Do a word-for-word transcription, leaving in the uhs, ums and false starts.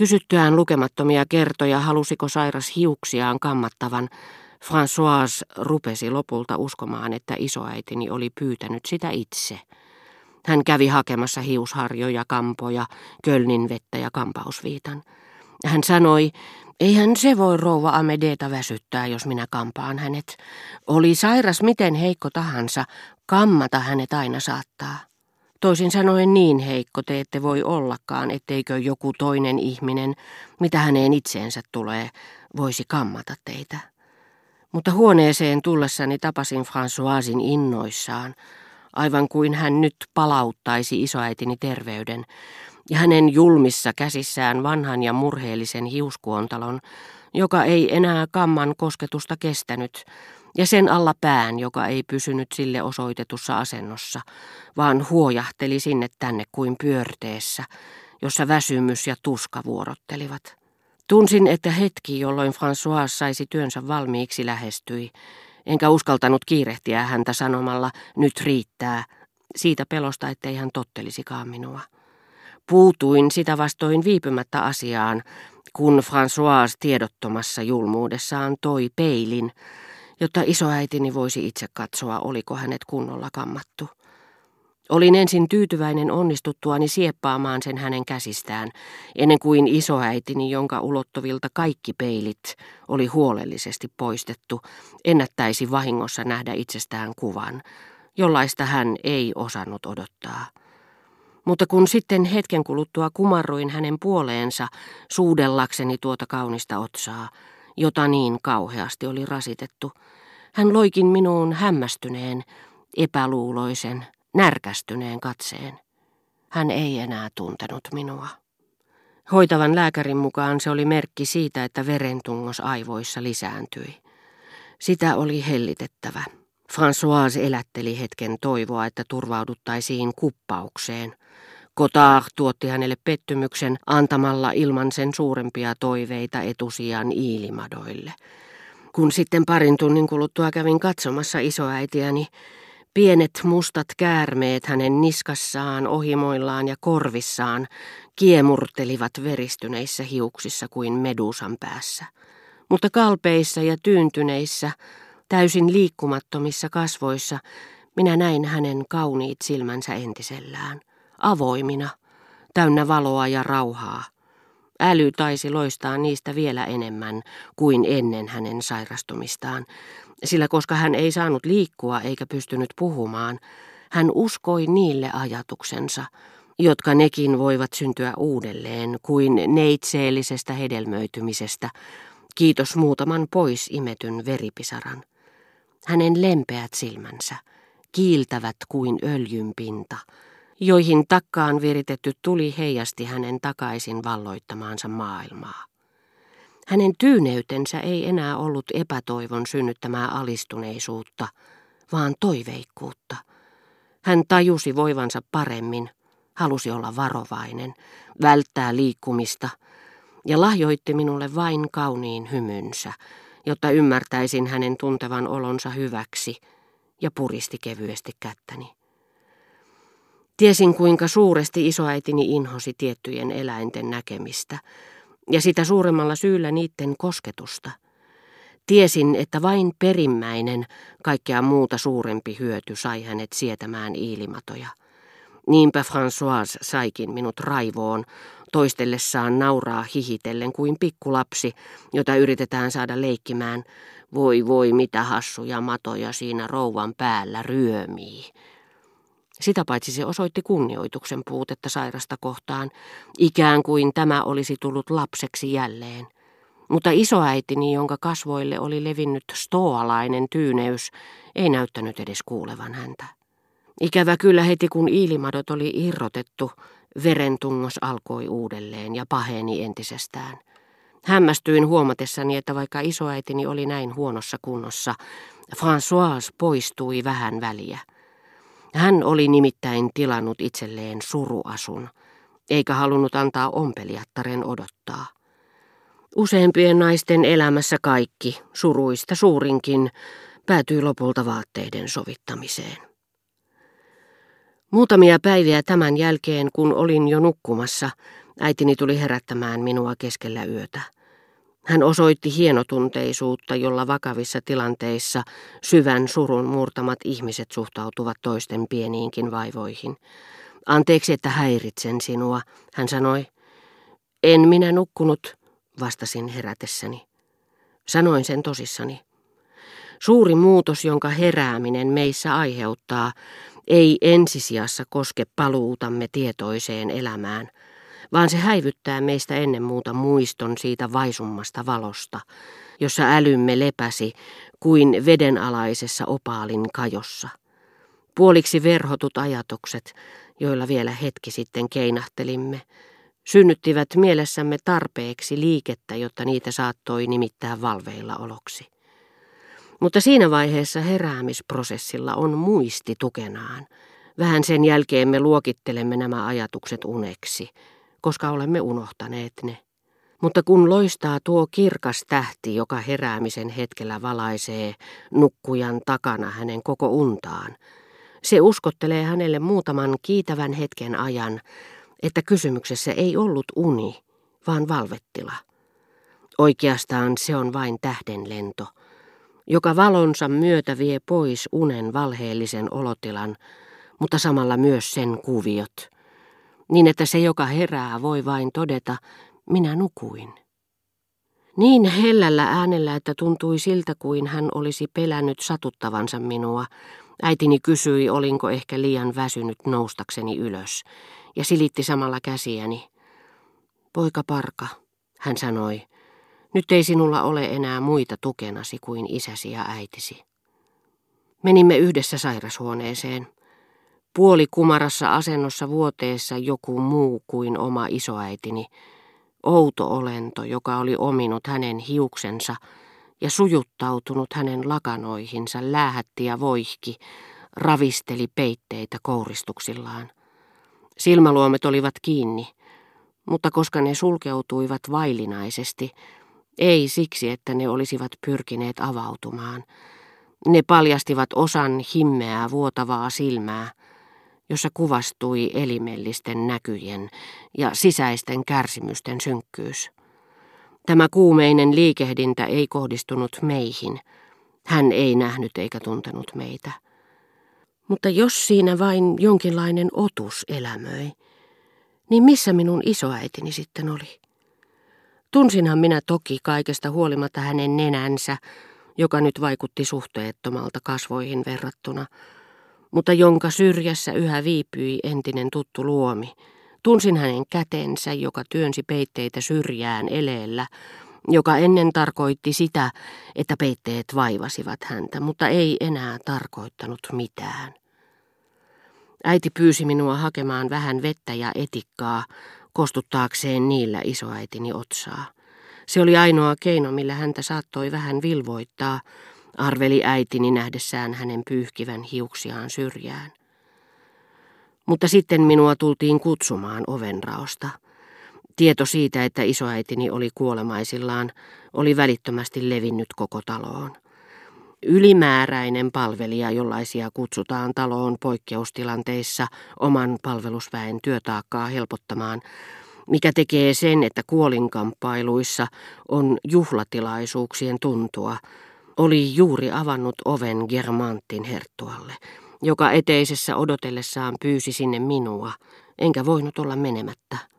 Kysyttyään lukemattomia kertoja, halusiko sairas hiuksiaan kammattavan, Françoise rupesi lopulta uskomaan, että isoäitini oli pyytänyt sitä itse. Hän kävi hakemassa hiusharjoja, kampoja, kölninvettä ja kampausviitan. Hän sanoi, eihän se voi rouva Amedeeta väsyttää, jos minä kampaan hänet. Oli sairas miten heikko tahansa, kammata hänet aina saattaa. Toisin sanoen niin heikko te ette voi ollakaan, etteikö joku toinen ihminen, mitä häneen itseensä tulee, voisi kammata teitä. Mutta huoneeseen tullessani tapasin Françoisin innoissaan, aivan kuin hän nyt palauttaisi isoäitini terveyden, ja hänen julmissa käsissään vanhan ja murheellisen hiuskuontalon, joka ei enää kamman kosketusta kestänyt, ja sen alla pään, joka ei pysynyt sille osoitetussa asennossa, vaan huojahteli sinne tänne kuin pyörteessä, jossa väsymys ja tuska vuorottelivat. Tunsin, että hetki, jolloin François saisi työnsä valmiiksi, lähestyi, enkä uskaltanut kiirehtiä häntä sanomalla, nyt riittää, siitä pelosta, ettei hän tottelisikaan minua. Puutuin sitä vastoin viipymättä asiaan, kun François tiedottomassa julmuudessaan toi peilin, jotta isoäitini voisi itse katsoa, oliko hänet kunnolla kammattu. Olin ensin tyytyväinen onnistuttuani sieppaamaan sen hänen käsistään, ennen kuin isoäitini, jonka ulottuvilta kaikki peilit oli huolellisesti poistettu, ennättäisi vahingossa nähdä itsestään kuvan, jollaista hän ei osannut odottaa. Mutta kun sitten hetken kuluttua kumarruin hänen puoleensa suudellakseni tuota kaunista otsaa, jota niin kauheasti oli rasitettu, hän loikin minuun hämmästyneen, epäluuloisen, närkästyneen katseen. Hän ei enää tuntenut minua. Hoitavan lääkärin mukaan se oli merkki siitä, että verentungos aivoissa lisääntyi. Sitä oli hellitettävä. François elätteli hetken toivoa, että turvauduttaisiin kuppaukseen. Cotard tuotti hänelle pettymyksen antamalla ilman sen suurempia toiveita etusijan iilimadoille. Kun sitten parin tunnin kuluttua kävin katsomassa isoäitiäni, pienet mustat käärmeet hänen niskassaan, ohimoillaan ja korvissaan kiemurtelivat veristyneissä hiuksissa kuin medusan päässä. Mutta kalpeissa ja tyyntyneissä, täysin liikkumattomissa kasvoissa minä näin hänen kauniit silmänsä entisellään, avoimina, täynnä valoa ja rauhaa. Äly taisi loistaa niistä vielä enemmän kuin ennen hänen sairastumistaan, sillä koska hän ei saanut liikkua eikä pystynyt puhumaan, hän uskoi niille ajatuksensa, jotka nekin voivat syntyä uudelleen kuin neitseellisestä hedelmöitymisestä, kiitos muutaman pois imetyn veripisaran. Hänen lempeät silmänsä, kiiltävät kuin öljynpinta, joihin takkaan viritetty tuli heijasti hänen takaisin valloittamaansa maailmaa. Hänen tyyneytensä ei enää ollut epätoivon synnyttämää alistuneisuutta, vaan toiveikkuutta. Hän tajusi voivansa paremmin, halusi olla varovainen, välttää liikkumista ja lahjoitti minulle vain kauniin hymynsä, jotta ymmärtäisin hänen tuntevan olonsa hyväksi, ja puristi kevyesti kättäni. Tiesin, kuinka suuresti isoäitini inhosi tiettyjen eläinten näkemistä, ja sitä suuremmalla syyllä niiden kosketusta. Tiesin, että vain perimmäinen, kaikkea muuta suurempi hyöty sai hänet sietämään iilimatoja. Niinpä François saikin minut raivoon, toistellessaan nauraa hihitellen kuin pikkulapsi, jota yritetään saada leikkimään. Voi voi, mitä hassuja matoja siinä rouvan päällä ryömii. Sitä paitsi se osoitti kunnioituksen puutetta sairasta kohtaan, ikään kuin tämä olisi tullut lapseksi jälleen. Mutta isoäitini, jonka kasvoille oli levinnyt stoalainen tyyneys, ei näyttänyt edes kuulevan häntä. Ikävä kyllä heti kun iilimadot oli irrotettu, verentungos alkoi uudelleen ja paheni entisestään. Hämmästyin huomatessani, että vaikka isoäitini oli näin huonossa kunnossa, François poistui vähän väliä. Hän oli nimittäin tilannut itselleen suruasun, eikä halunnut antaa ompelijattaren odottaa. Useimpien naisten elämässä kaikki, suruista suurinkin, päätyi lopulta vaatteiden sovittamiseen. Muutamia päiviä tämän jälkeen, kun olin jo nukkumassa, Äitini tuli herättämään minua keskellä yötä. Hän osoitti hienotunteisuutta, jolla vakavissa tilanteissa syvän surun murtamat ihmiset suhtautuvat toisten pieniinkin vaivoihin. Anteeksi, että häiritsen sinua, hän sanoi. En minä nukkunut, vastasin herätessäni. Sanoin sen tosissani. Suuri muutos, jonka herääminen meissä aiheuttaa, ei ensisijassa koske paluutamme tietoiseen elämään, vaan se häivyttää meistä ennen muuta muiston siitä vaisummasta valosta, jossa älymme lepäsi kuin vedenalaisessa opaalin kajossa. Puoliksi verhotut ajatukset, joilla vielä hetki sitten keinahtelimme, synnyttivät mielessämme tarpeeksi liikettä, jotta niitä saattoi nimittää valveilla oloksi. Mutta siinä vaiheessa heräämisprosessilla on muisti tukenaan. Vähän sen jälkeen me luokittelemme nämä ajatukset uneksi, koska olemme unohtaneet ne. Mutta kun loistaa tuo kirkas tähti, joka heräämisen hetkellä valaisee nukkujan takana hänen koko untaan, se uskottelee hänelle muutaman kiitävän hetken ajan, että kysymyksessä ei ollut uni, vaan valvettila. Oikeastaan se on vain tähdenlento, joka valonsa myötä vie pois unen valheellisen olotilan, mutta samalla myös sen kuviot, niin että se, joka herää, voi vain todeta, minä nukuin. Niin hellällä äänellä, että tuntui siltä, kuin hän olisi pelännyt satuttavansa minua, äitini kysyi, olinko ehkä liian väsynyt noustakseni ylös, ja silitti samalla käsiäni. Poika parka, hän sanoi, nyt ei sinulla ole enää muita tukenasi kuin isäsi ja äitisi. Menimme yhdessä sairashuoneeseen. Puolikumarassa asennossa vuoteessa joku muu kuin oma isoäitini, outo olento, joka oli ominut hänen hiuksensa ja sujuttautunut hänen lakanoihinsa, läähätti ja voihki, ravisteli peitteitä kouristuksillaan. Silmäluomet olivat kiinni, mutta koska ne sulkeutuivat vaillinaisesti, ei siksi, että ne olisivat pyrkineet avautumaan. Ne paljastivat osan himmeää vuotavaa silmää, jossa kuvastui elimellisten näkyjen ja sisäisten kärsimysten synkkyys. Tämä kuumeinen liikehdintä ei kohdistunut meihin. Hän ei nähnyt eikä tuntenut meitä. Mutta jos siinä vain jonkinlainen otus elämöi, niin missä minun isoäitini sitten oli? Tunsinhan minä toki kaikesta huolimatta hänen nenänsä, joka nyt vaikutti suhteettomalta kasvoihin verrattuna, mutta jonka syrjässä yhä viipyi entinen tuttu luomi. Tunsin hänen kätensä, joka työnsi peitteitä syrjään eleellä, joka ennen tarkoitti sitä, että peitteet vaivasivat häntä, mutta ei enää tarkoittanut mitään. Äiti pyysi minua hakemaan vähän vettä ja etikkaa, kostuttaakseen niillä isoäitini otsaa. Se oli ainoa keino, millä häntä saattoi vähän vilvoittaa, arveli äitini nähdessään hänen pyyhkivän hiuksiaan syrjään. Mutta sitten minua tultiin kutsumaan ovenraosta. Tieto siitä, että isoäitini oli kuolemaisillaan, oli välittömästi levinnyt koko taloon. Ylimääräinen palvelija, jollaisia kutsutaan taloon poikkeustilanteissa oman palvelusväen työtaakkaa helpottamaan, mikä tekee sen, että kuolinkamppailuissa on juhlatilaisuuksien tuntua, oli juuri avannut oven Guermantesin herttualle, joka eteisessä odotellessaan pyysi sinne minua, enkä voinut olla menemättä.